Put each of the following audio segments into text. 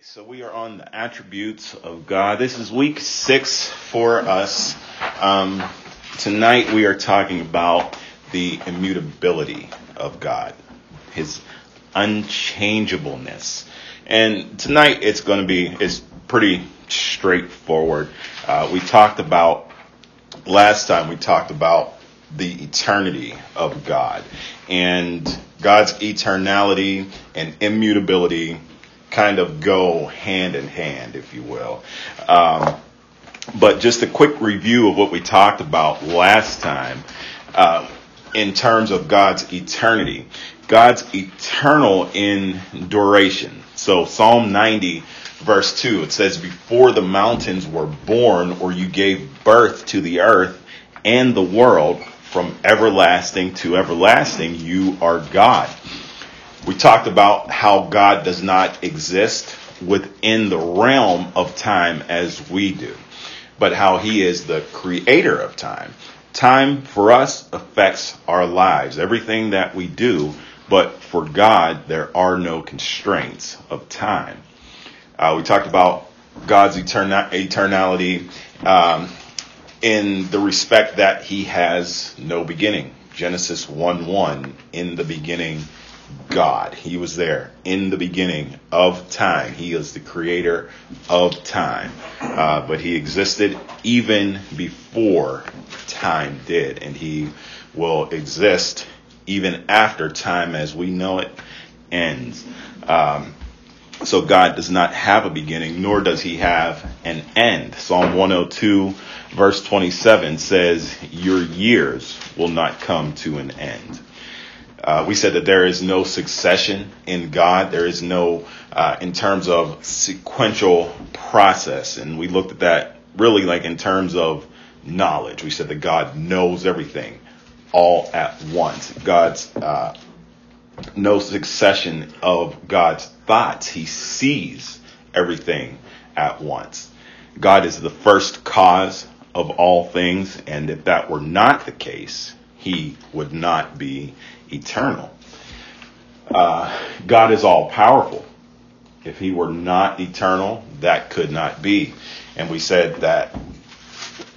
So we are on the attributes of God. This is week 6 for us. Tonight we are talking about the immutability of God, his unchangeableness. And tonight it's pretty straightforward. Last time we talked about the eternity of God, and God's eternality and immutability kind of go hand in hand, if you will. But just a quick review of what we talked about last time in terms of God's eternity. God's eternal in duration. So Psalm 90, verse 2, it says, "Before the mountains were born, or you gave birth to the earth and the world, from everlasting to everlasting, you are God." We talked about how God does not exist within the realm of time as we do, but how he is the creator of time. Time for us affects our lives, everything that we do, but for God, there are no constraints of time. We talked about God's eternality in the respect that he has no beginning. Genesis 1:1, in the beginning God. He was there in the beginning of time. He is the creator of time. But he existed even before time did. And he will exist even after time as we know it ends. So God does not have a beginning, nor does he have an end. Psalm 102, verse 27 says, "Your years will not come to an end." We said that there is no succession in God. There is no, in terms of sequential process. And we looked at that really like in terms of knowledge. We said that God knows everything all at once. God's no succession of God's thoughts. He sees everything at once. God is the first cause of all things. And if that were not the case, he would not be eternal. God is all powerful. If he were not eternal, that could not be. And we said that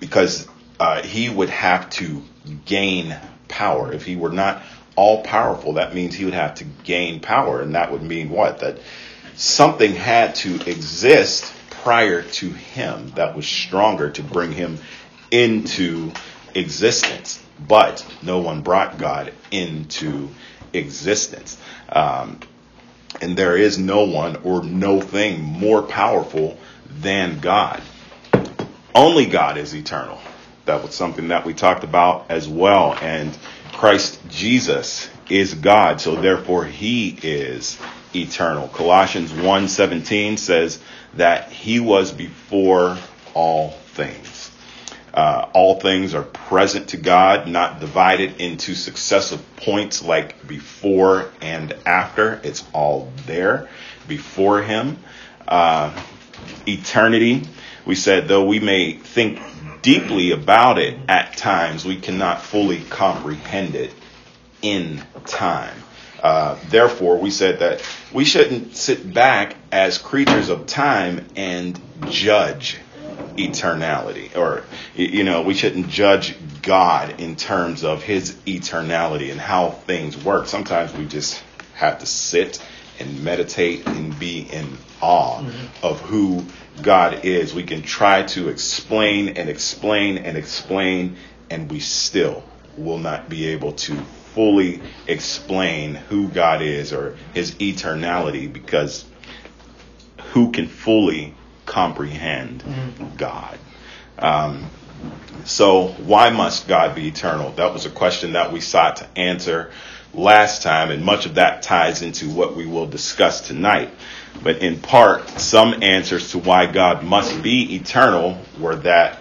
because he would have to gain power. If he were not all powerful, that means he would have to gain power. And that would mean what? That something had to exist prior to him that was stronger to bring him into existence. But no one brought God into existence. And there is no one or no thing more powerful than God. Only God is eternal. That was something that we talked about as well. And Christ Jesus is God, so therefore he is eternal. Colossians 1:17 says that he was before all things. All things are present to God, not divided into successive points like before and after. It's all there before him. Eternity, we said, though we may think deeply about it at times, we cannot fully comprehend it in time. Therefore, we said that we shouldn't sit back as creatures of time and judge eternality, or we shouldn't judge God in terms of his eternality and how things work. Sometimes we just have to sit and meditate and be in awe of who God is. We can try to explain, and we still will not be able to fully explain who God is or his eternality, because who can fully comprehend God? So why must God be eternal? That was a question that we sought to answer last time, and much of that ties into what we will discuss tonight. But in part, some answers to why God must be eternal were that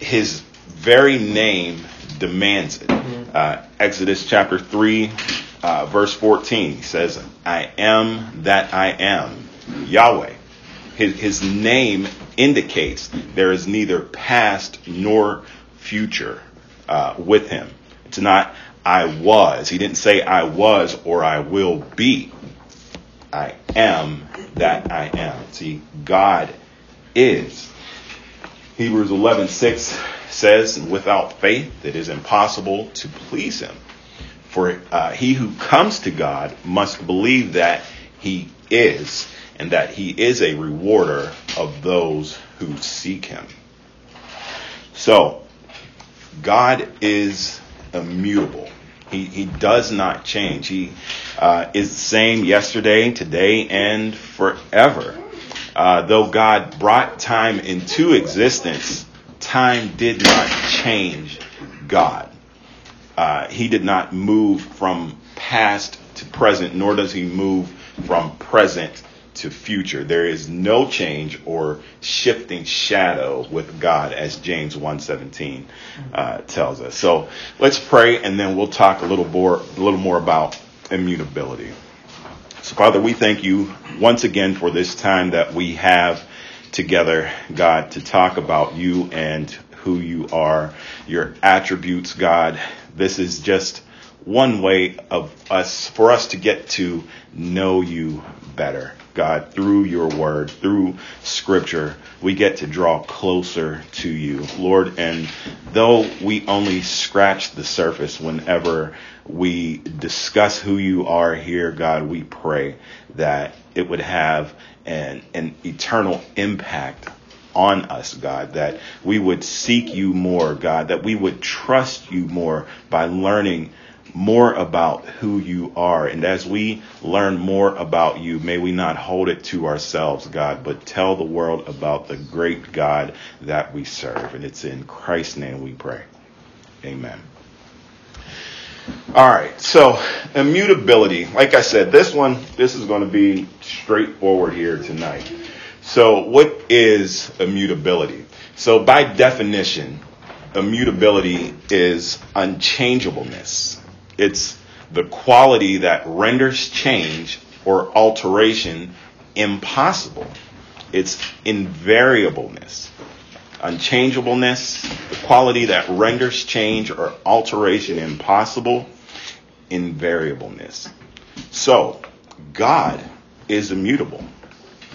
his very name demands it. Exodus chapter 3, verse 14 says, "I am that I am, Yahweh." His name indicates there is neither past nor future with him. It's not "I was." He didn't say "I was" or "I will be." I am that I am. See, God is. Hebrews 11:6 says, without faith it is impossible to please him. For he who comes to God must believe that he is, and that he is a rewarder of those who seek him. So, God is immutable. He does not change. He is the same yesterday, today, and forever. Though God brought time into existence, time did not change God. He did not move from past to present, nor does he move from present to future. There is no change or shifting shadow with God, as James 1:17 tells us. So let's pray, and then we'll talk a little more about immutability. So, Father, we thank you once again for this time that we have together, God, to talk about you and who you are, your attributes, God. This is just one way for us to get to know you better, God, through your word, through scripture. We get to draw closer to you, Lord. And though we only scratch the surface whenever we discuss who you are here, God, we pray that it would have an eternal impact on us, God, that we would seek you more, God, that we would trust you more by learning more about who you are. And as we learn more about you, may we not hold it to ourselves, God, but tell the world about the great God that we serve. And it's in Christ's name we pray. Amen. All right. So immutability, like I said, this is going to be straightforward here tonight. So what is immutability? So by definition, immutability is unchangeableness. It's the quality that renders change or alteration impossible. It's invariableness. Unchangeableness, the quality that renders change or alteration impossible. Invariableness. So, God is immutable.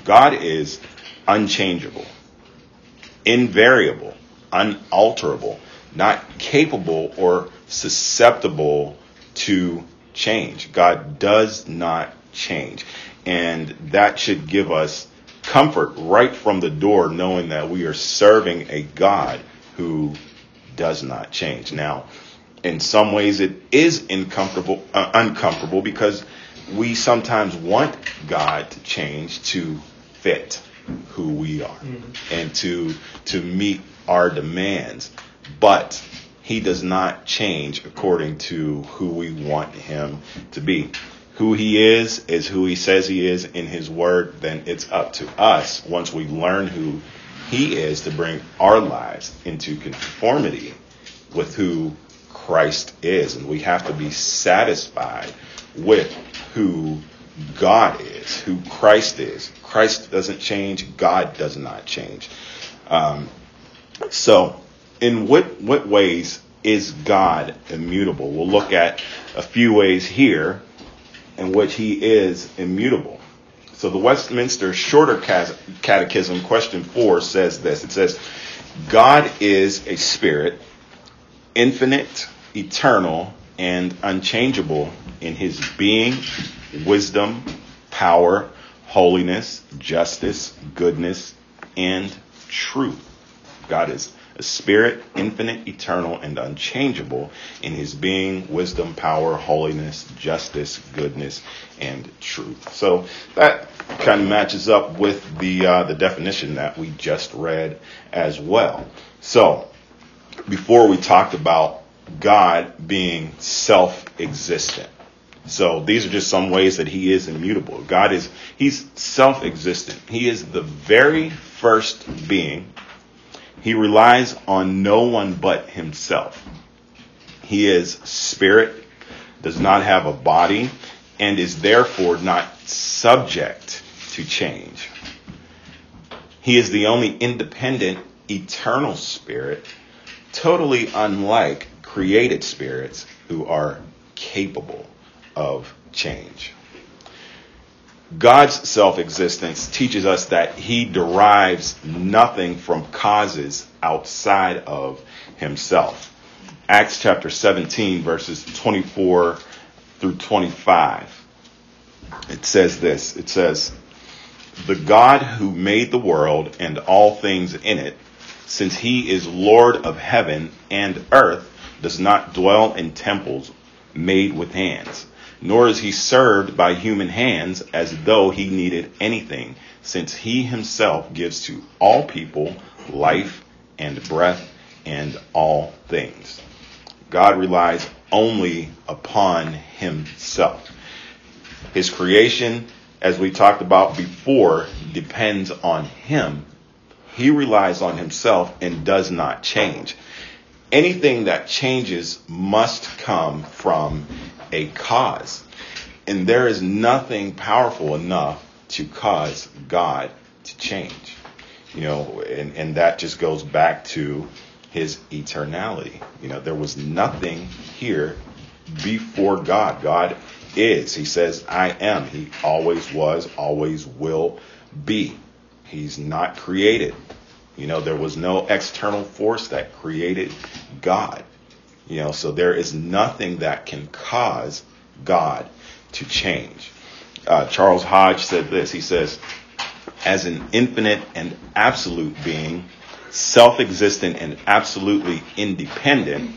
God is unchangeable, invariable, unalterable, not capable or susceptible to change. God does not change. And that should give us comfort right from the door, knowing that we are serving a God who does not change. Now, in some ways it is uncomfortable because we sometimes want God to change to fit who we are and to meet our demands. But he does not change according to who we want him to be. Who he is who he says he is in his word. Then it's up to us, once we learn who he is, to bring our lives into conformity with who Christ is. And we have to be satisfied with who God is, who Christ is. Christ doesn't change. God does not change. So in what ways is God immutable? We'll look at a few ways here in which he is immutable. So the Westminster Shorter Catechism, question 4, says this. It says, God is a spirit, infinite, eternal, and unchangeable in his being, wisdom, power, holiness, justice, goodness, and truth. God is a spirit, infinite, eternal, and unchangeable in his being, wisdom, power, holiness, justice, goodness, and truth. So that kind of matches up with the definition that we just read as well. So before we talked about God being self-existent. So these are just some ways that he is immutable. God is, he's self-existent. He is the very first being. He relies on no one but himself. He is spirit, does not have a body, and is therefore not subject to change. He is the only independent, eternal spirit, totally unlike created spirits who are capable of change. God's self-existence teaches us that he derives nothing from causes outside of himself. Acts chapter 17, verses 24 through 25. It says this. It says, "The God who made the world and all things in it, since he is Lord of heaven and earth, does not dwell in temples made with hands, nor is he served by human hands as though he needed anything, since he himself gives to all people life and breath and all things." God relies only upon himself. His creation, as we talked about before, depends on him. He relies on himself and does not change. Anything that changes must come from a cause. And there is nothing powerful enough to cause God to change. You know, and that just goes back to his eternality. You know, there was nothing here before God. God is. He says, "I am." He always was, always will be. He's not created. You know, there was no external force that created God. You know, so there is nothing that can cause God to change. Charles Hodge said this. He says, "As an infinite and absolute being, self-existent and absolutely independent,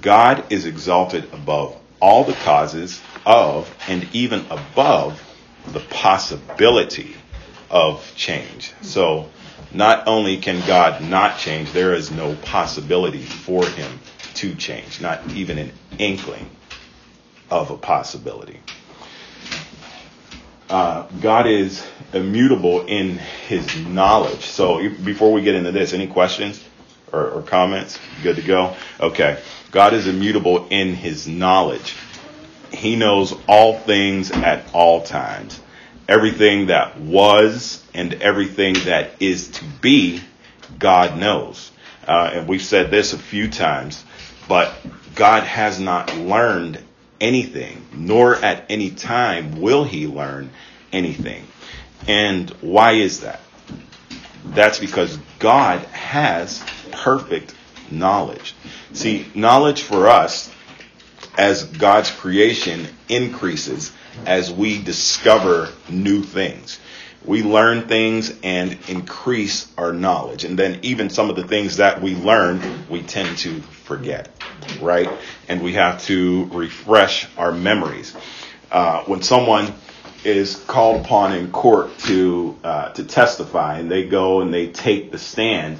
God is exalted above all the causes of and even above the possibility of change." So not only can God not change, there is no possibility for him to change, not even an inkling of a possibility. God is immutable in his knowledge. So before we get into this, any questions or comments? Good to go? Okay. God is immutable in his knowledge. He knows all things at all times. Everything that was and everything that is to be, God knows. And we've said this a few times, but God has not learned anything, nor at any time will he learn anything. And why is that? That's because God has perfect knowledge. See, knowledge for us as God's creation increases as we discover new things. We learn things and increase our knowledge. And then even some of the things that we learn, we tend to forget, right? And we have to refresh our memories. When someone is called upon in court to testify and they go and they take the stand,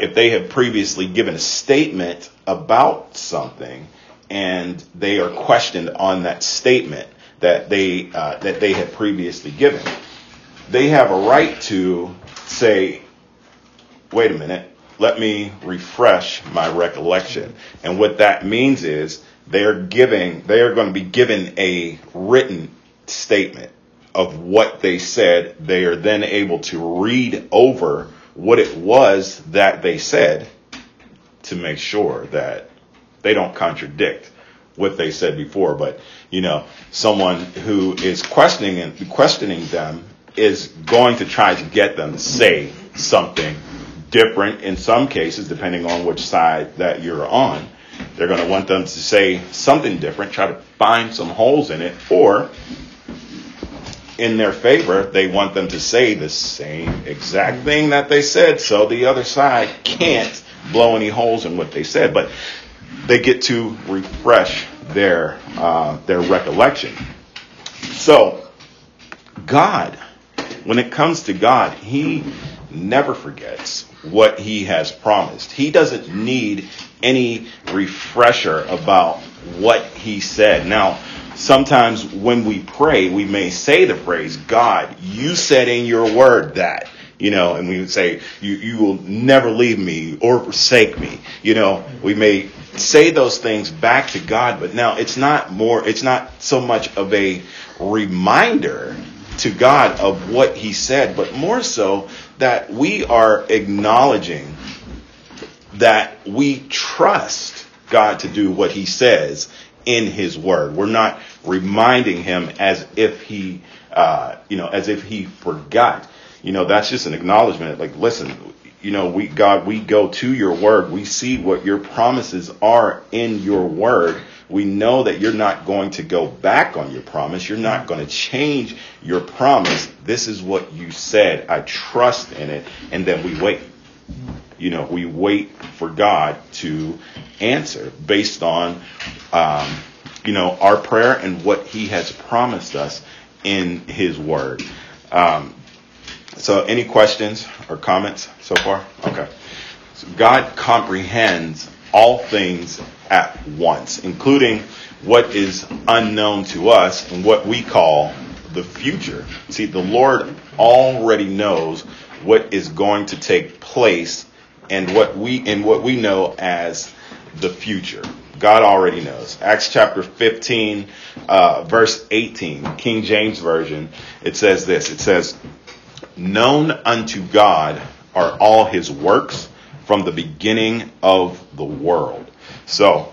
if they have previously given a statement about something and they are questioned on that statement that they had previously given, they have a right to say, "Wait a minute, let me refresh my recollection." And what that means is they are going to be given a written statement of what they said. They are then able to read over what it was that they said to make sure that they don't contradict what they said before. But, you know, someone who is questioning them is going to try to get them to say something different. In some cases, depending on which side that you're on, they're going to want them to say something different, try to find some holes in it, or in their favor, they want them to say the same exact thing that they said, so the other side can't blow any holes in what they said. But they get to refresh their recollection. So God, when it comes to God, he never forgets what he has promised. He doesn't need any refresher about what he said. Now, sometimes when we pray, we may say the phrase, "God, you said in your word that," you know, and we would say, you will never leave me or forsake me. You know, we may say those things back to God, but now it's not so much of a reminder to God of what he said, but more so that we are acknowledging that we trust God to do what he says in his word. We're not reminding him as if he as if he forgot. That's just an acknowledgement. Like, listen, we go to your word. We see what your promises are in your word. We know that you're not going to go back on your promise. You're not going to change your promise. This is what you said. I trust in it. And then we wait. We wait for God to answer based on, our prayer and what he has promised us in his word. So any questions or comments so far? Okay. So God comprehends all things at once, including what is unknown to us and what we call the future. See, the Lord already knows what is going to take place and what we know as the future. God already knows. Acts chapter 15, verse 18, King James Version, it says this. It says, known unto God are all his works from the beginning of the world. So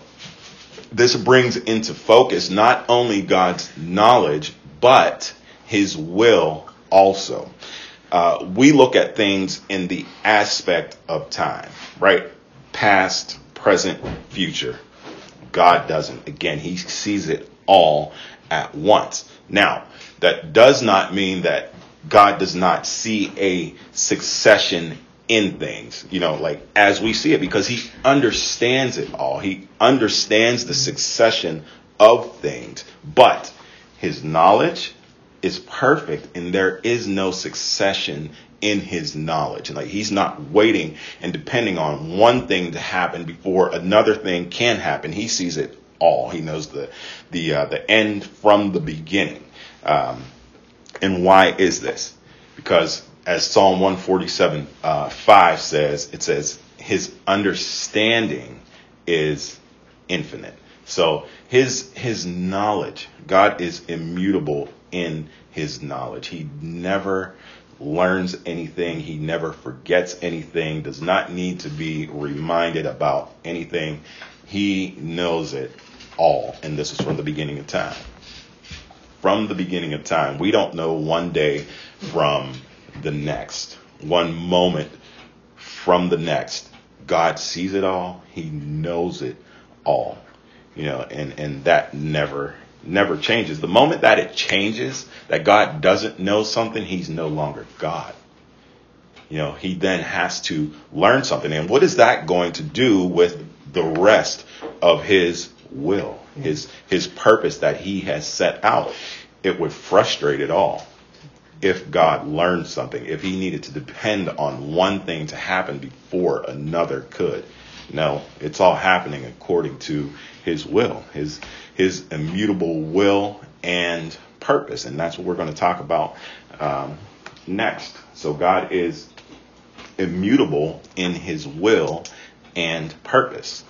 this brings into focus not only God's knowledge, but his will also. We look at things in the aspect of time, right? Past, present, future. God doesn't. Again, he sees it all at once. Now, that does not mean that God does not see a succession in things, as we see it, because he understands it all. He understands the succession of things, but his knowledge is perfect and there is no succession in his knowledge. And he's not waiting and depending on one thing to happen before another thing can happen. He sees it all. He knows the end from the beginning. And why is this? Because as Psalm 147, 5 says, it says his understanding is infinite. So his knowledge, God is immutable in his knowledge. He never learns anything. He never forgets anything, does not need to be reminded about anything. He knows it all. And this is from the beginning of time. From the beginning of time. We don't know one day from the next, one moment from the next. God sees it all. He knows it all. And that never changes. The moment that it changes, that God doesn't know something, he's no longer God. He then has to learn something. And what is that going to do with the rest of his will, his purpose that he has set out? It would frustrate it all if God learned something, if he needed to depend on one thing to happen before another could. No, it's all happening according to his will, his immutable will and purpose. And that's what we're going to talk about next. So God is immutable in his will and purpose.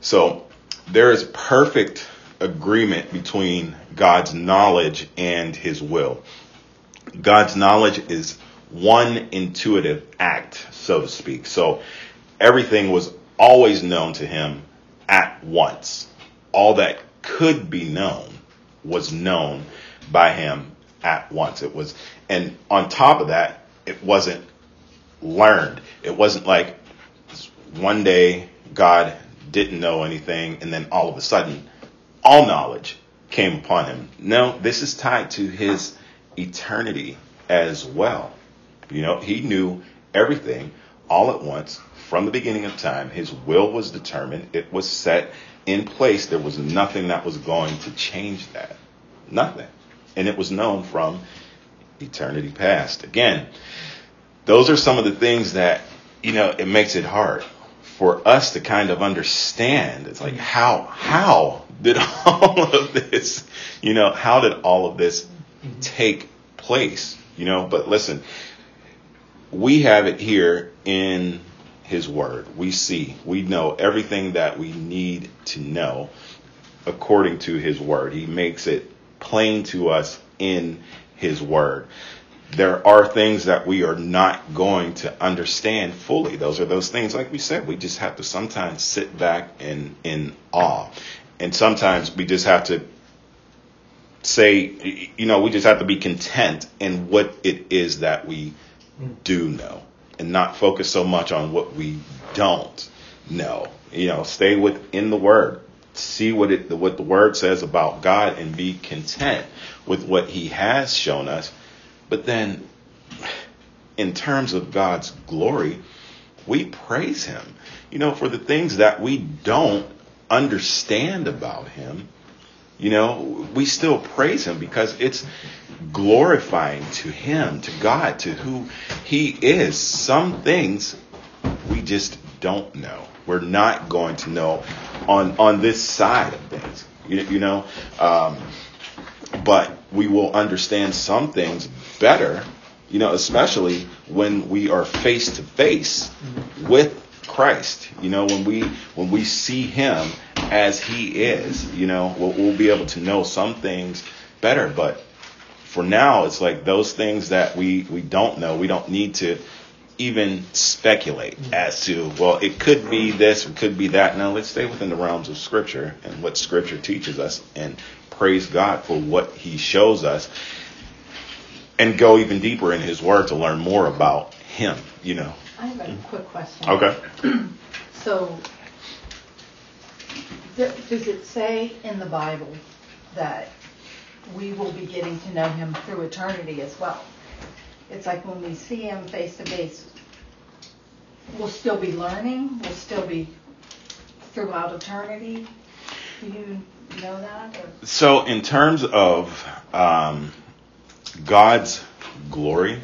So there is perfect agreement between God's knowledge and his will. God's knowledge is one intuitive act, so to speak. So everything was always known to him at once. All that could be known was known by him at once. It was, and on top of that, it wasn't learned. It wasn't like one day God didn't know anything and then all of a sudden all knowledge came upon him. No, this is tied to his eternity as well. He knew everything all at once from the beginning of time. His will was determined. It was set in place. There was nothing that was going to change that. Nothing. And it was known from eternity past. Again, those are some of the things that, it makes it hard for us to kind of understand. It's like, how did all of this, how did all of this take place? But listen, we have it here in his word. We see, we know everything that we need to know according to his word. He makes it plain to us in his word. There are things that we are not going to understand fully. Those are those things, like we said, we just have to sometimes sit back in awe And sometimes we just have to say, you know, we just have to be content in what it is that we do know and not focus so much on what we don't know. You know, stay within the Word. See what the Word says about God and be content with what He has shown us. But then, in terms of God's glory, we praise Him, you know, for the things that we don't understand about Him. You know, we still praise Him because it's glorifying to Him, to God, to who He is. Some things we just don't know. We're not going to know on this side of things, you know. But we will understand some things better, you know, especially when we are face to face with Christ. You know, when we see Him as He is, you know, we'll be able to know some things better. But for now, it's like those things that we don't know, we don't need to even speculate as to, well, it could be this, it could be that. Now let's stay within the realms of Scripture and what Scripture teaches us and praise God for what He shows us and go even deeper in His Word to learn more about Him, you know. I have a quick question. Okay. So, does it say in the Bible that we will be getting to know Him through eternity as well? It's like when we see Him face to face, we'll still be learning, we'll still be throughout eternity. Do you know that? Or? So, in terms of God's glory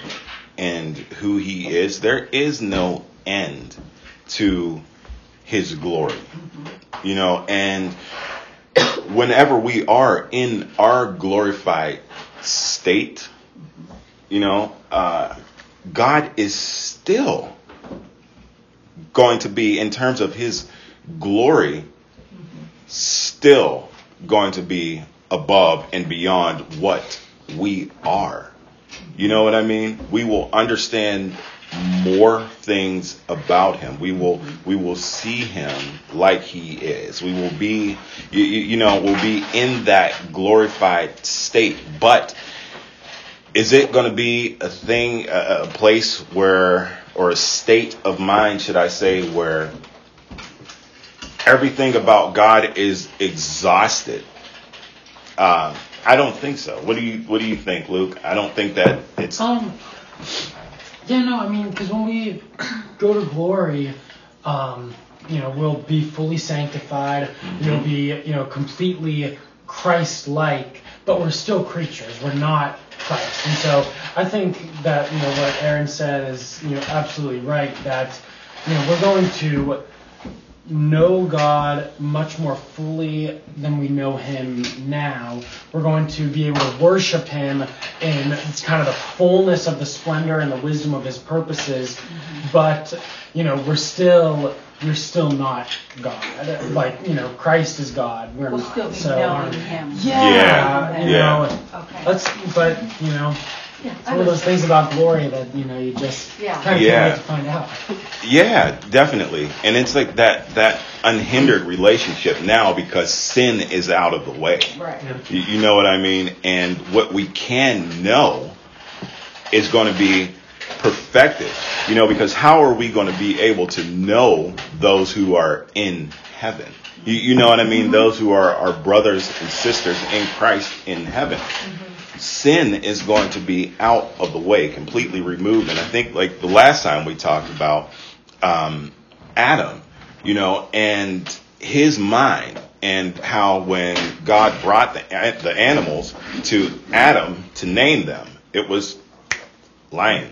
and who He is, there is no end to His glory. Mm-hmm. You know, and whenever we are in our glorified state, mm-hmm. you know, God is still going to be, in terms of His glory, mm-hmm. still going to be above and beyond what we are. You know what I mean? We will understand more things about Him. We will see Him like He is. We will be, we'll be in that glorified state. But is it going to be a thing, a place where, or a state of mind, should I say, where everything about God is exhausted? I don't think so. What do you think, Luke? I don't think that it's... Yeah, no, I mean, because when we go to glory, you know, we'll be fully sanctified. Mm-hmm. We'll be, you know, completely Christ-like, but we're still creatures. We're not Christ. And so I think that, you know, what Aaron said is, you know, absolutely right, that, you know, we're going to know God much more fully than we know Him now. We're going to be able to worship Him in kind of the fullness of the splendor and the wisdom of His purposes. Mm-hmm. But, you know, you're still not God. Like, you know, Christ is God. We'll not. Still be knowing Him. Yeah. You know, okay. But, you know, yeah, it's one of those things about glory that, you know, you just kind of can't wait to find out. Yeah, definitely. And it's like that unhindered relationship now because sin is out of the way. Right. Yeah. You know what I mean? And what we can know is going to be perfected. You know, because how are we going to be able to know those who are in heaven? You know what I mean? Mm-hmm. Those who are our brothers and sisters in Christ in heaven. Mm-hmm. Sin is going to be out of the way, completely removed. And I think, like the last time we talked about Adam, you know, and his mind, and how when God brought the animals to Adam to name them, it was lion,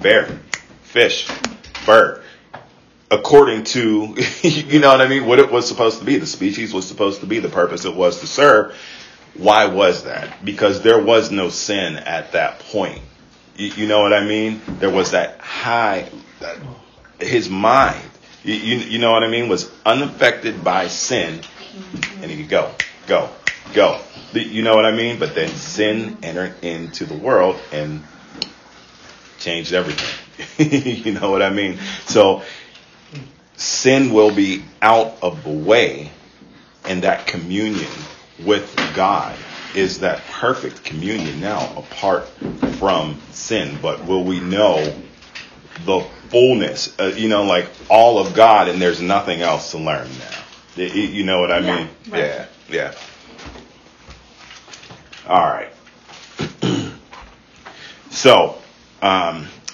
bear, fish, bird, according to, you know what I mean, what it was supposed to be. The species was supposed to be, the purpose it was to serve. Why was that? Because there was no sin at that point. You know what I mean? There was that his mind, you know what I mean, was unaffected by sin. And he could go. You know what I mean? But then sin entered into the world and changed everything. You know what I mean? So sin will be out of the way and that communion with God is that perfect communion now apart from sin. But will we know the fullness, like all of God, and there's nothing else to learn now? You know what I mean? Right. Yeah. All right. So,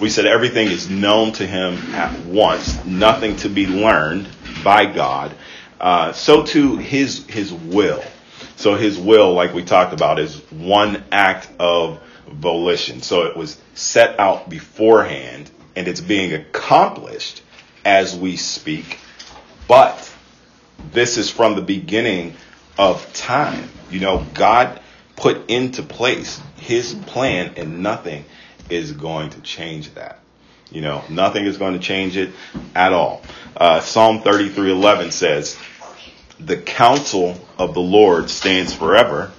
we said everything is known to him at once, nothing to be learned by God. So too his will. So his will, like we talked about, is one act of volition. So it was set out beforehand, and it's being accomplished as we speak. But this is from the beginning of time. God put into place his plan, and nothing is going to change that. Nothing is going to change it at all. Psalm 33:11 says, "The counsel of the Lord stands forever,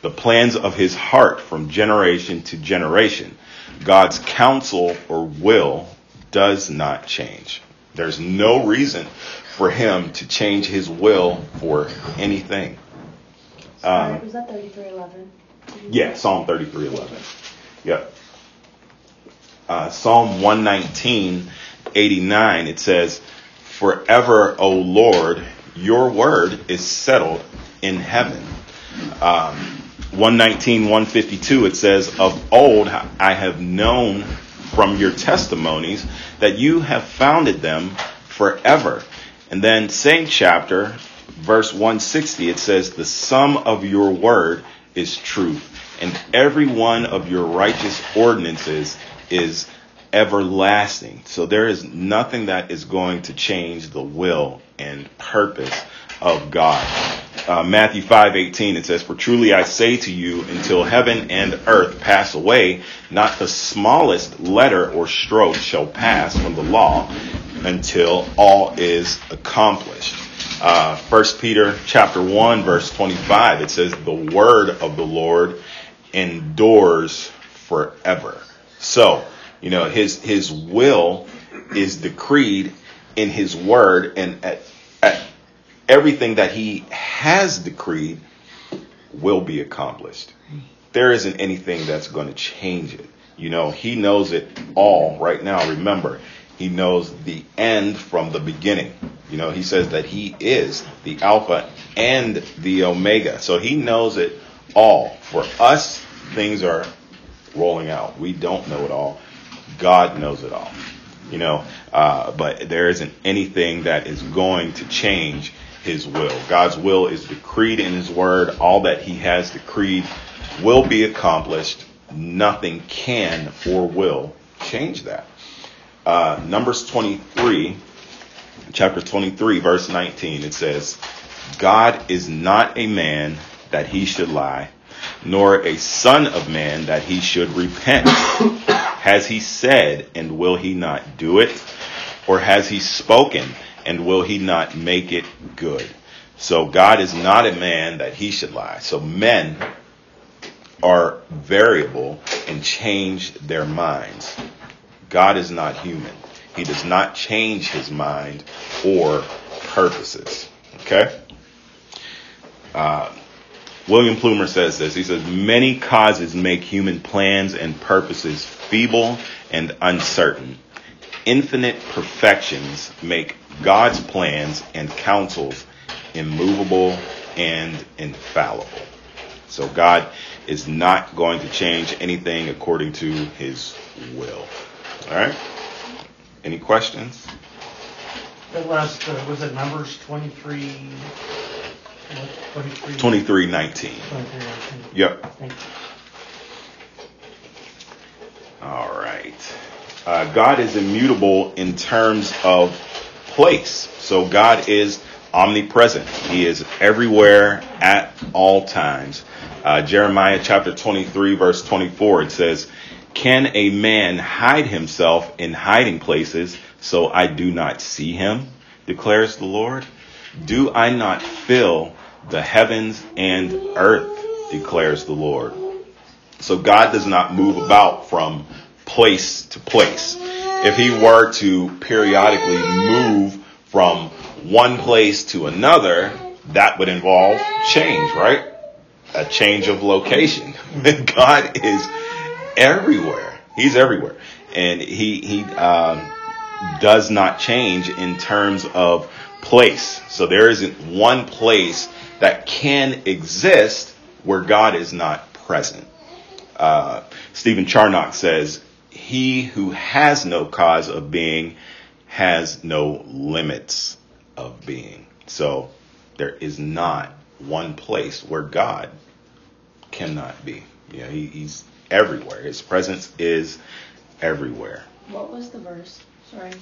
the plans of his heart from generation to generation." God's counsel or will does not change. There's no reason for him to change his will for anything. Sorry, was that 33:11? Yeah, Psalm 33:11. Yep. Psalm 119:89, it says, "Forever, O Lord, your word is settled in heaven." 119:152, it says, "Of old I have known from your testimonies that you have founded them forever." And then same chapter, verse 160, it says, "The sum of your word is truth, and every one of your righteous ordinances is everlasting." So there is nothing that is going to change the will and purpose of God. Matthew 5:18, it says, "For truly I say to you, until heaven and earth pass away, not the smallest letter or stroke shall pass from the law until all is accomplished." 1 Peter chapter 1, verse 25, it says, "The word of the Lord endures forever." So, his will is decreed in his word, and at everything that he has decreed will be accomplished. There isn't anything that's going to change it. He knows it all right now. Remember, he knows the end from the beginning. He says that he is the Alpha and the Omega. So he knows it all. For us, things are rolling out. We don't know it all. God knows it all. But there isn't anything that is going to change his will. God's will is decreed in his word. All that he has decreed will be accomplished. Nothing can or will change that. Numbers 23, chapter 23, verse 19, it says, "God is not a man that he should lie, nor a son of man that he should repent. Has he said, and will he not do it? Or has he spoken, and will he not make it good?" So God is not a man that he should lie. So men are variable and change their minds. God is not human. He does not change his mind or purposes. Okay? William Plumer says this. He says, "Many causes make human plans and purposes feeble and uncertain. Infinite perfections make God's plans and counsels immovable and infallible." So God is not going to change anything according to his will. All right? Any questions? The last, was it Numbers 23... 23:19. Yep. All right. God is immutable in terms of place. So God is omnipresent. He is everywhere at all times. Jeremiah chapter 23, verse 24, it says, "Can a man hide himself in hiding places so I do not see him, declares the Lord? Do I not fill the heavens and earth, declares the Lord." So God does not move about from place to place. If he were to periodically move from one place to another, that would involve change, right? A change of location. God is everywhere. He's everywhere. And he does not change in terms of place. So there isn't one place that can exist where God is not present. Stephen Charnock says, he who has no cause of being has no limits of being. So there is not one place where God cannot be. You know, he's everywhere. His presence is everywhere. What was the verse? Sorry.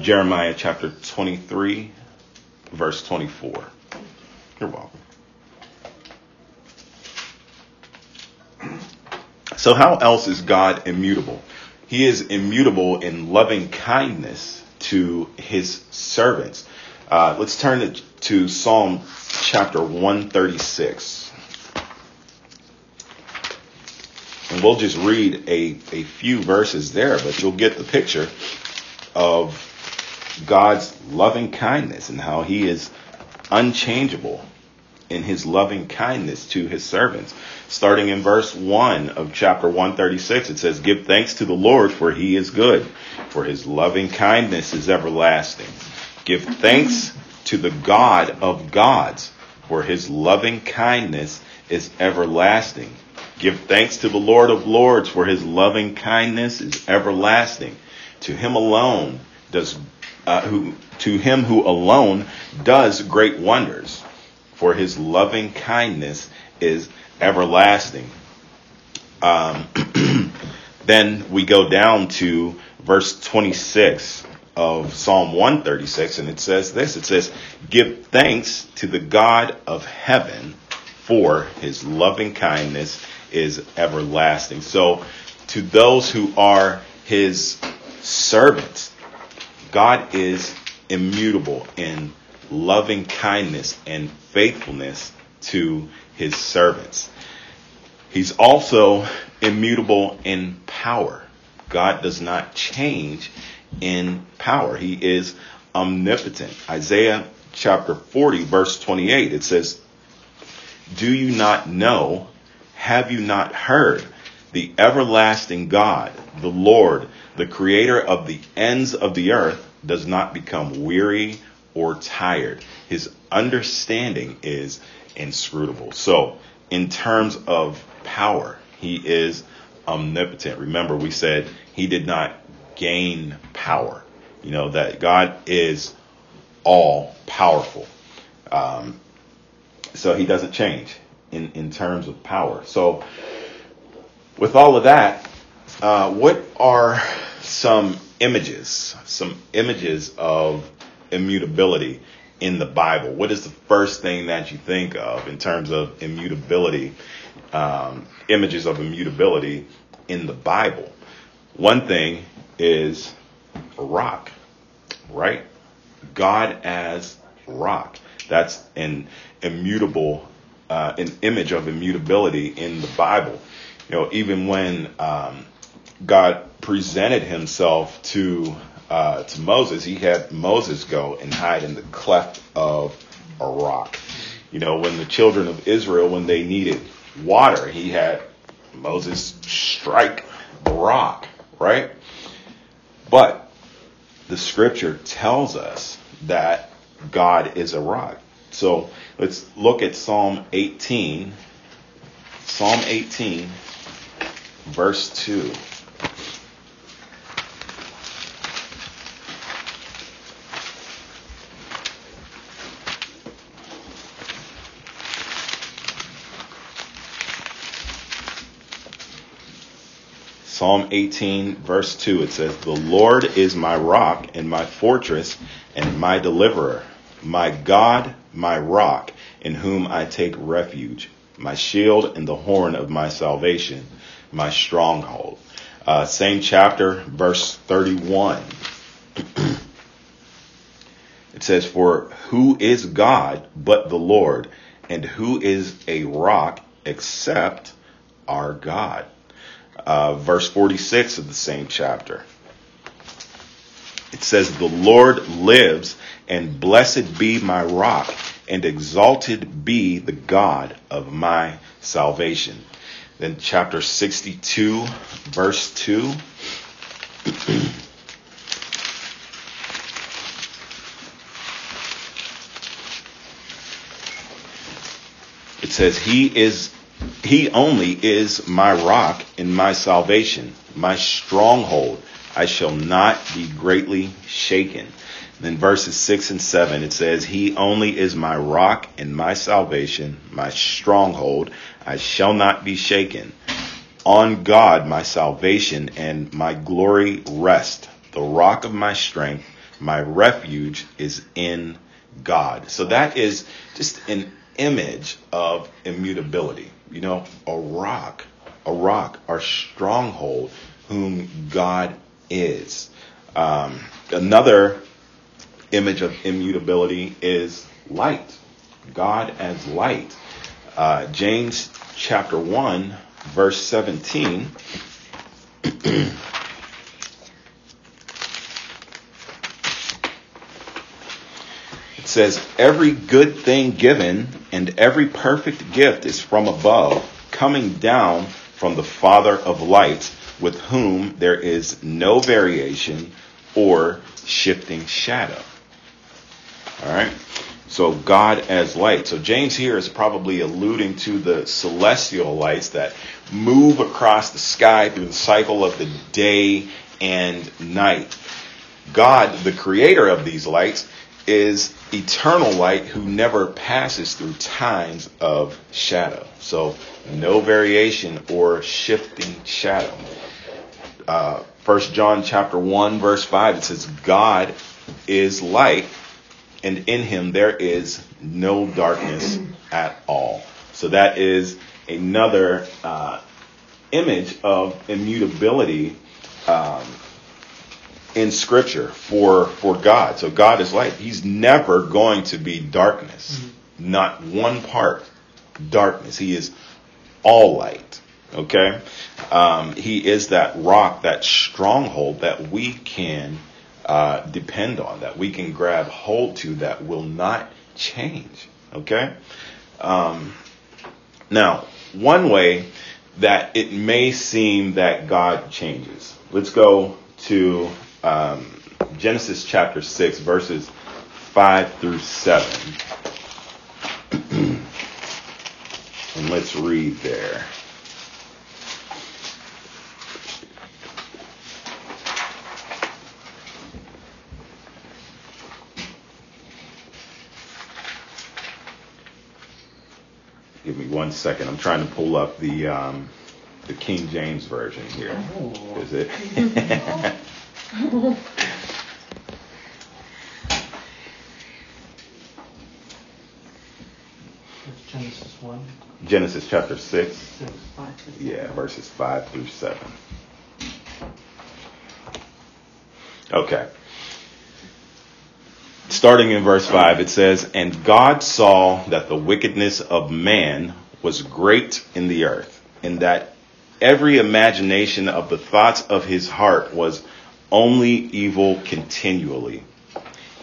Jeremiah chapter 23, verse 24. You're welcome. So how else is God immutable? He is immutable in loving kindness to his servants. Let's turn to Psalm chapter 136. And we'll just read a few verses there, but you'll get the picture of God's loving kindness and how he is unchangeable in his loving kindness to his servants. Starting in verse 1 of chapter 136, it says, "Give thanks to the Lord, for he is good, for his loving kindness is everlasting. Give thanks to the God of gods, for his loving kindness is everlasting. Give thanks to the Lord of lords, for his loving kindness is everlasting. To him alone does great wonders, for his loving kindness is everlasting." Then we go down to verse 26 of Psalm 136, and it says this. It says, "Give thanks to the God of heaven, for his loving kindness is everlasting." So to those who are his servants, God is immutable in loving kindness and faithfulness to his servants. He's also immutable in power. God does not change in power. He is omnipotent. Isaiah chapter 40, verse 28, it says, "Do you not know? Have you not heard? The everlasting God, the Lord, the creator of the ends of the earth, does not become weary or tired. His understanding is inscrutable." So in terms of power, he is omnipotent. Remember, we said he did not gain power. You know that God is all powerful. So he doesn't change in terms of power. So with all of that, what are some images of immutability in the Bible? What is the first thing that you think of in terms of immutability, images of immutability in the Bible? One thing is a rock, right? God as rock. That's an immutable, an image of immutability in the Bible. You know, even when God presented himself to Moses, he had Moses go and hide in the cleft of a rock. You know, when the children of Israel, when they needed water, he had Moses strike the rock, right? But the scripture tells us that God is a rock. So let's look at Psalm 18. Psalm 18, verse 2. Psalm 18, verse 2, it says, "The Lord is my rock and my fortress and my deliverer, my God, my rock, in whom I take refuge, my shield and the horn of my salvation, my stronghold." Same chapter, verse 31. It says, "For who is God but the Lord, and who is a rock except our God?" Verse 46 of the same chapter. It says, "The Lord lives, and blessed be my rock, and exalted be the God of my salvation. Then chapter 62, verse 2. It says, He only is my rock and my salvation, my stronghold. I shall not be greatly shaken. Then verses 6 and 7, it says, He only is my rock and my salvation, my stronghold. I shall not be shaken. On God my salvation and my glory rest. The rock of my strength, my refuge is in God. So that is just an image of immutability. You know, a rock, our stronghold, whom God is. Another image of immutability is light. God as light. James chapter 1, verse 17. It says, every good thing given and every perfect gift is from above, coming down from the Father of lights, with whom there is no variation or shifting shadow. All right. So God as light. So James here is probably alluding to the celestial lights that move across the sky through the cycle of the day and night. God, the creator of these lights, is eternal light who never passes through times of shadow. So no variation or shifting shadow. 1 John chapter 1, verse 5, it says, God is light, and in him there is no darkness at all. So that is another image of immutability in Scripture for God. So God is light. He's never going to be darkness. Not one part darkness. He is all light. Okay? He is that rock, that stronghold that we can depend on, that we can grab hold to, that will not change. Okay? Now, one way that it may seem that God changes. Let's go to Genesis chapter 6, verses 5 through 7. And let's read there. Give me 1 second. I'm trying to pull up the King James version here. Oh. Is it? Genesis 1. Genesis chapter 6. Verses 5 through 7. Okay. Starting in verse 5, it says, And God saw that the wickedness of man was great in the earth, and that every imagination of the thoughts of his heart was only evil continually.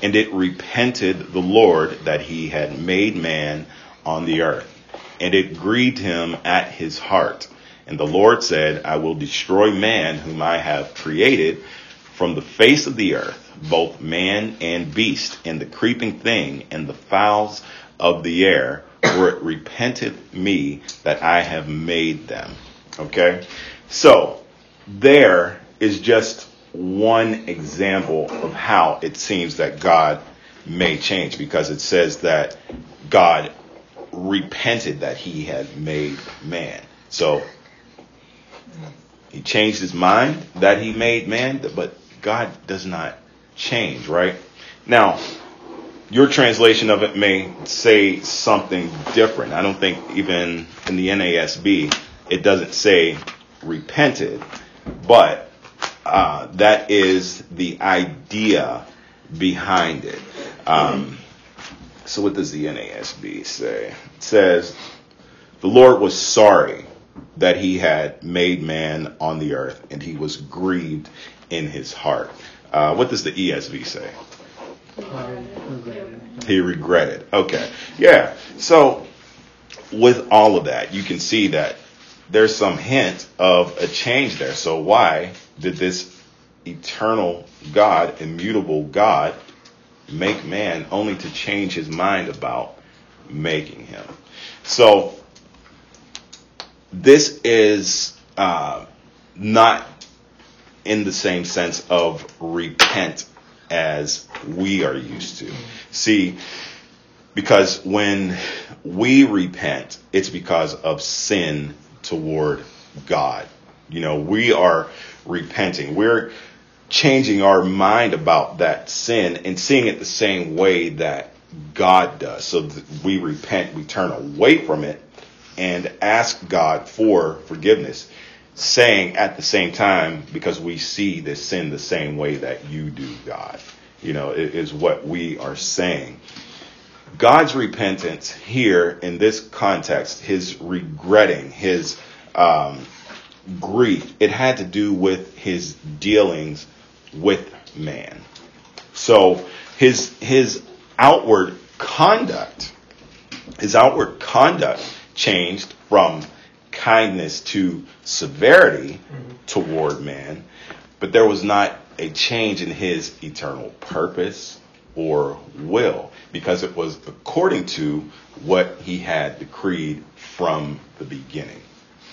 And it repented the Lord that he had made man on the earth, and it grieved him at his heart. And the Lord said, I will destroy man whom I have created from the face of the earth, both man and beast, and the creeping thing, and the fowls of the air, for it repenteth me that I have made them. Okay? So, there is just one example of how it seems that God may change, because it says that God repented that he had made man. So, he changed his mind that he made man, but God does not change, right? Now, your translation of it may say something different. I don't think even in the NASB, it doesn't say repented, but that is the idea behind it. So what does the NASB say? It says, the Lord was sorry that he had made man on the earth, and he was grieved in his heart. What does the ESV say? He regretted. Okay. Yeah. So with all of that, you can see that there's some hint of a change there. So why did this eternal God, immutable God, make man only to change his mind about making him? So this is not in the same sense of repent as we are used to. See, because when we repent, it's because of sin toward God. You know, we are repenting. We're changing our mind about that sin and seeing it the same way that God does. So we repent, we turn away from it and ask God for forgiveness, saying at the same time, because we see this sin the same way that you do, God. You know, it is what we are saying. God's repentance here in this context, his regretting, his grief, it had to do with his dealings with man. So his outward conduct, changed from kindness to severity toward man, but there was not a change in his eternal purpose or will, because it was according to what he had decreed from the beginning.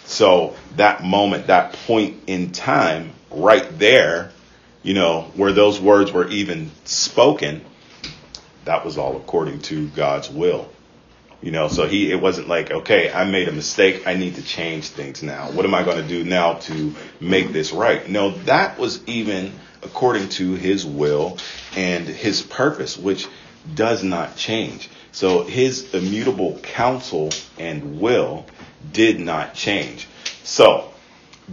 So that moment, that point in time right there, you know, where those words were even spoken, that was all according to God's will. You know, so it wasn't like, okay, I made a mistake, I need to change things now. What am I going to do now to make this right? No, that was even according to his will and his purpose, which does not change. So his immutable counsel and will did not change. So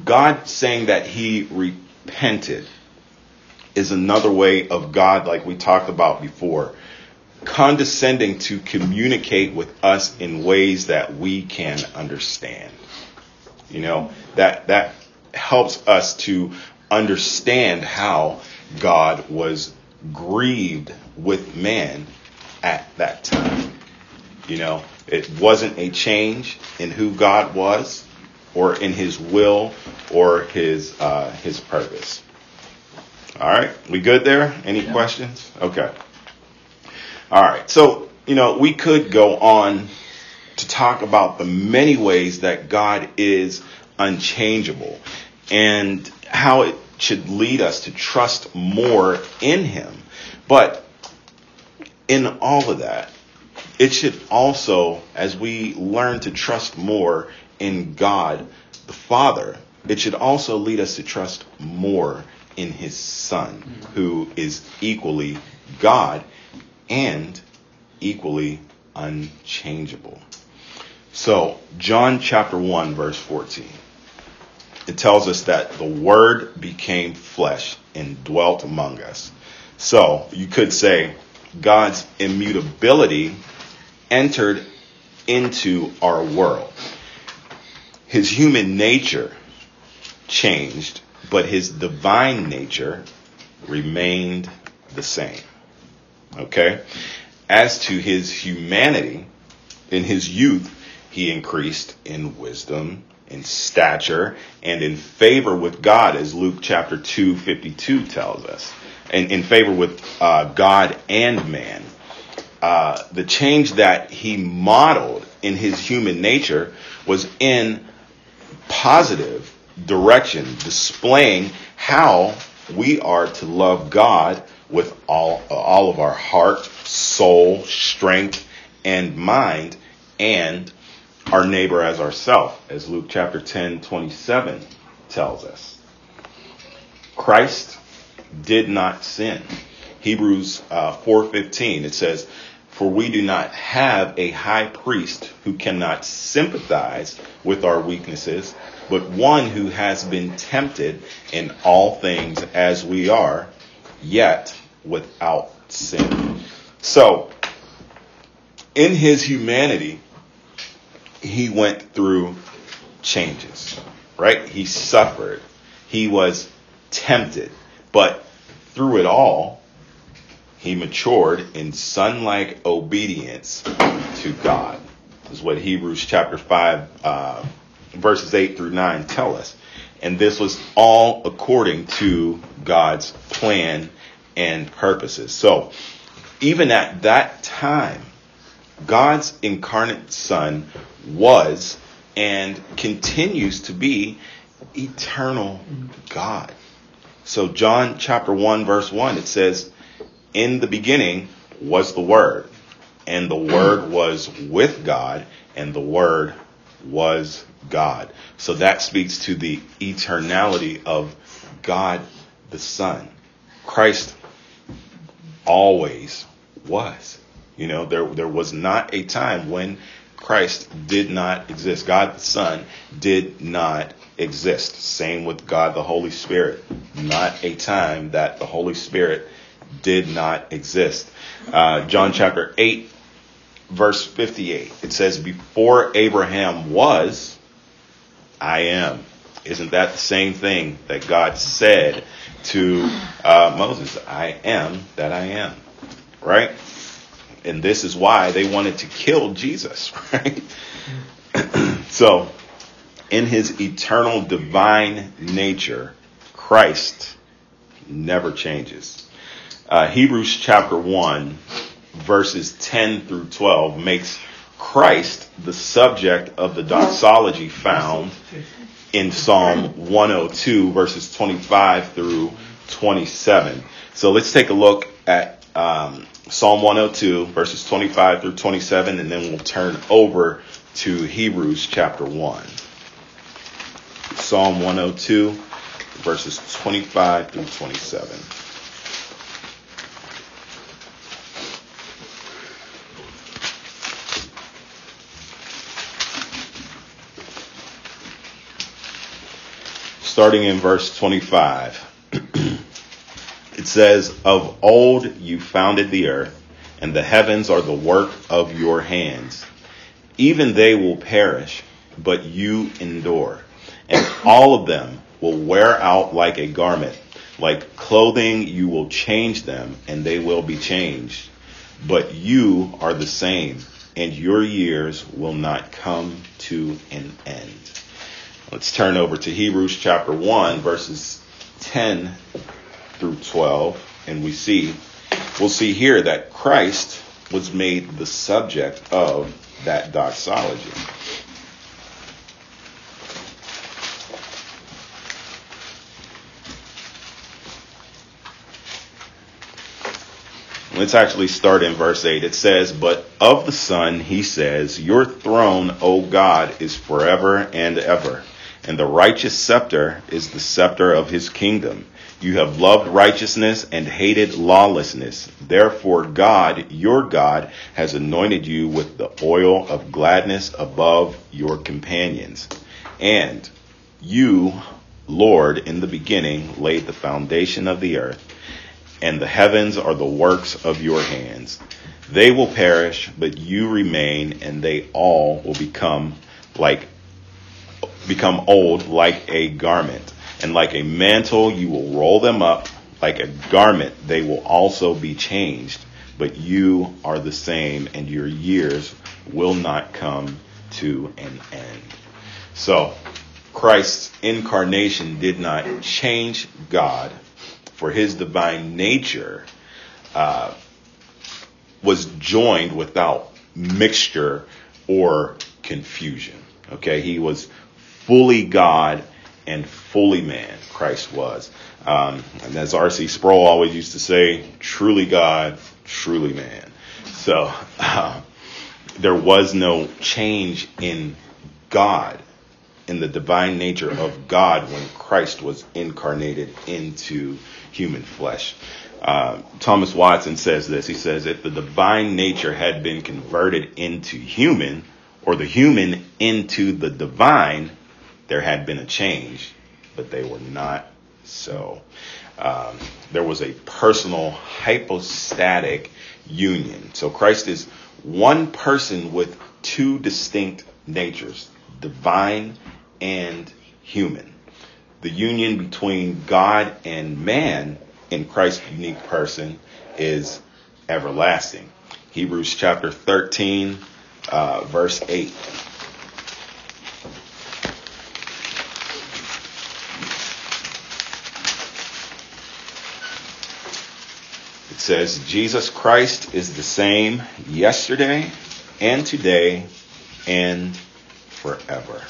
God saying that he repented is another way of God, like we talked about before, condescending to communicate with us in ways that we can understand. You know, that helps us to understand how God was grieved with man at that time. You know, it wasn't a change in who God was or in his will or his purpose. All right. We good there? Any questions? Okay. All right. So, you know, we could go on to talk about the many ways that God is unchangeable and how it should lead us to trust more in him. But in all of that, it should also, as we learn to trust more in God the Father, it should also lead us to trust more in his Son, who is equally God and equally unchangeable. So John chapter 1, verse 14, it tells us that the Word became flesh and dwelt among us. So you could say God's immutability entered into our world. His human nature changed, but his divine nature remained the same. Okay. As to his humanity, in his youth, he increased in wisdom, in stature, and in favor with God, as Luke chapter 2:52 tells us, and in favor with God and man. The change that he modeled in his human nature was in positive direction, displaying how we are to love God with all of our heart, soul, strength, and mind, and our neighbor as ourselves, as Luke chapter 10:27 tells us. Christ did not sin. Hebrews 4:15, it says, "For we do not have a high priest who cannot sympathize with our weaknesses, but one who has been tempted in all things as we are, yet without sin." So in his humanity, he went through changes, right? He suffered. He was tempted. But through it all, he matured in son-like obedience to God. This is what Hebrews chapter 5, verses 8 through 9 tell us. And this was all according to God's plan and purposes. So even at that time, God's incarnate Son was and continues to be eternal God. So John chapter 1, verse 1, it says, "In the beginning was the Word, and the Word was with God, and the Word was God." So that speaks to the eternality of God the Son. Christ always was. You know, there was not a time when Christ did not exist. God the Son did not exist. Same with God the Holy Spirit. Not a time that the Holy Spirit did not exist. John chapter 8, verse 58. It says, "Before Abraham was, I am." Isn't that the same thing that God said to Moses? "I am that I am." Right? And this is why they wanted to kill Jesus, right? So, in his eternal divine nature, Christ never changes. Hebrews chapter 1, verses 10 through 12 makes Christ the subject of the doxology found in Psalm 102, verses 25 through 27. So let's take a look at Psalm 102, verses 25 through 27, and then we'll turn over to Hebrews chapter 1. Psalm 102, verses 25 through 27. Starting in verse 25, it says, "Of old you founded the earth, and the heavens are the work of your hands. Even they will perish, but you endure, and all of them will wear out like a garment. Like clothing you will change them, and they will be changed. But you are the same, and your years will not come to an end." Let's turn over to Hebrews chapter 1, verses 10 through 12, and we'll see here that Christ was made the subject of that doxology. Let's actually start in verse 8. It says, "But of the Son, he says, 'Your throne, O God, is forever and ever. And the righteous scepter is the scepter of his kingdom. You have loved righteousness and hated lawlessness. Therefore God, your God, has anointed you with the oil of gladness above your companions. And you, Lord, in the beginning laid the foundation of the earth, and the heavens are the works of your hands. They will perish, but you remain, and they all will become old like a garment, and like a mantle you will roll them up. Like a garment they will also be changed, but you are the same, and your years will not come to an end." So Christ's incarnation did not change God, for his divine nature was joined without mixture or confusion. Okay, he was fully God and fully man, Christ was. And as R.C. Sproul always used to say, truly God, truly man. So there was no change in God, in the divine nature of God, when Christ was incarnated into human flesh. Thomas Watson says this. He says, "If the divine nature had been converted into human, or the human into the divine, there had been a change, but they were not so." There was a personal hypostatic union. So Christ is one person with two distinct natures, divine and human. The union between God and man in Christ's unique person is everlasting. Hebrews chapter 13, verse 8. It says, Jesus Christ is the same yesterday and today and forever.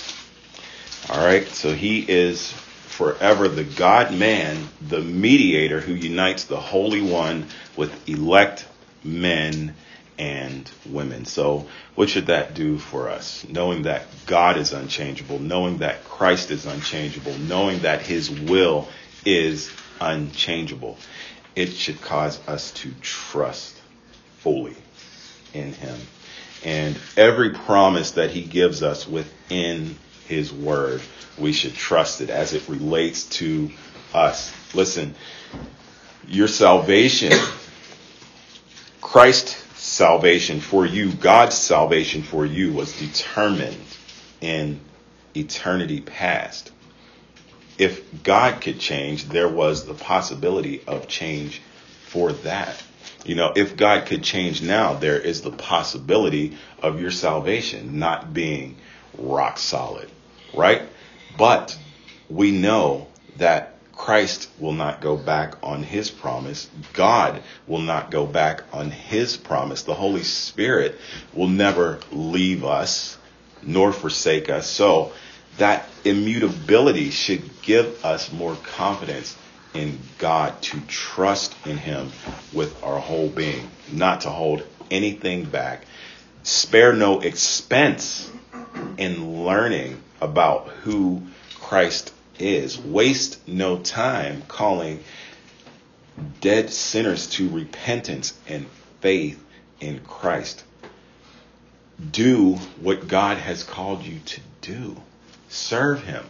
All right, so he is forever the God-man, the mediator who unites the Holy One with elect men and women. So what should that do for us? Knowing that God is unchangeable, knowing that Christ is unchangeable, knowing that his will is unchangeable. It should cause us to trust fully in him. And every promise that he gives us within his word, we should trust it as it relates to us. Listen, your salvation, Christ's salvation for you, God's salvation for you was determined in eternity past. If God could change, there was the possibility of change for that. You know, if God could change now, there is the possibility of your salvation not being rock solid, right? But we know that Christ will not go back on his promise. God will not go back on his promise. The Holy Spirit will never leave us nor forsake us. So that immutability should give us more confidence in God, to trust in him with our whole being, not to hold anything back. Spare no expense in learning about who Christ is. Waste no time calling dead sinners to repentance and faith in Christ. Do what God has called you to do. Serve him.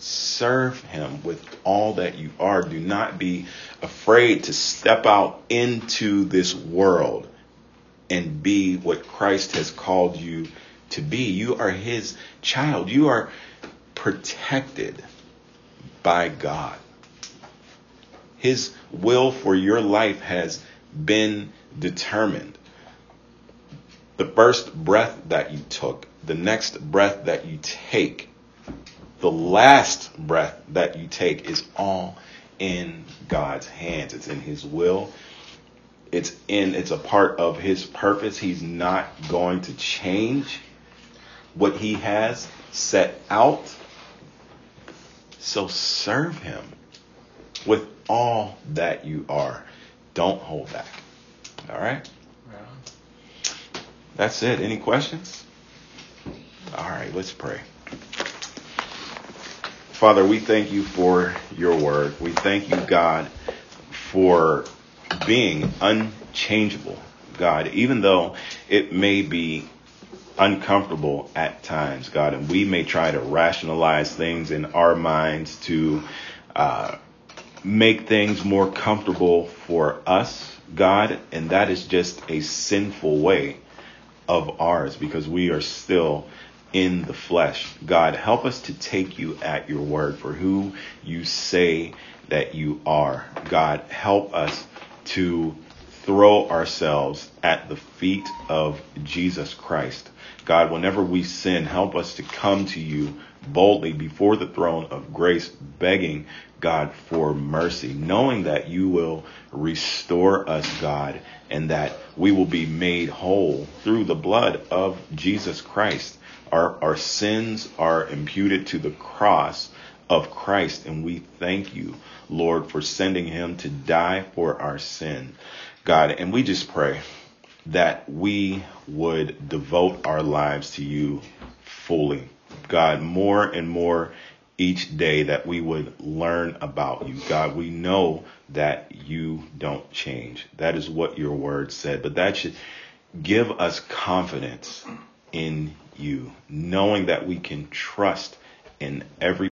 Serve him with all that you are. Do not be afraid to step out into this world and be what Christ has called you to be. You are his child. You are protected by God. His will for your life has been determined. The first breath that you took, the next breath that you take, the last breath that you take is all in God's hands. It's in his will. It's a part of his purpose. He's not going to change what he has set out. So serve him with all that you are. Don't hold back. All right? Yeah. That's it. Any questions? All right, let's pray. Father, we thank you for your word. We thank you, God, for being unchangeable, God, even though it may be uncomfortable at times, God, and we may try to rationalize things in our minds to make things more comfortable for us, God, and that is just a sinful way of ours because we are still in the flesh. God, help us to take you at your word for who you say that you are. God, help us to throw ourselves at the feet of Jesus Christ. God, whenever we sin, help us to come to you boldly before the throne of grace, begging God for mercy, knowing that you will restore us, God, and that we will be made whole through the blood of Jesus Christ. Our sins are imputed to the cross of Christ, and we thank you, Lord, for sending him to die for our sin, God. And we just pray that we would devote our lives to you fully, God, more and more each day, that we would learn about you, God. We know that you don't change. That is what your word said, but that should give us confidence in you, knowing that we can trust in every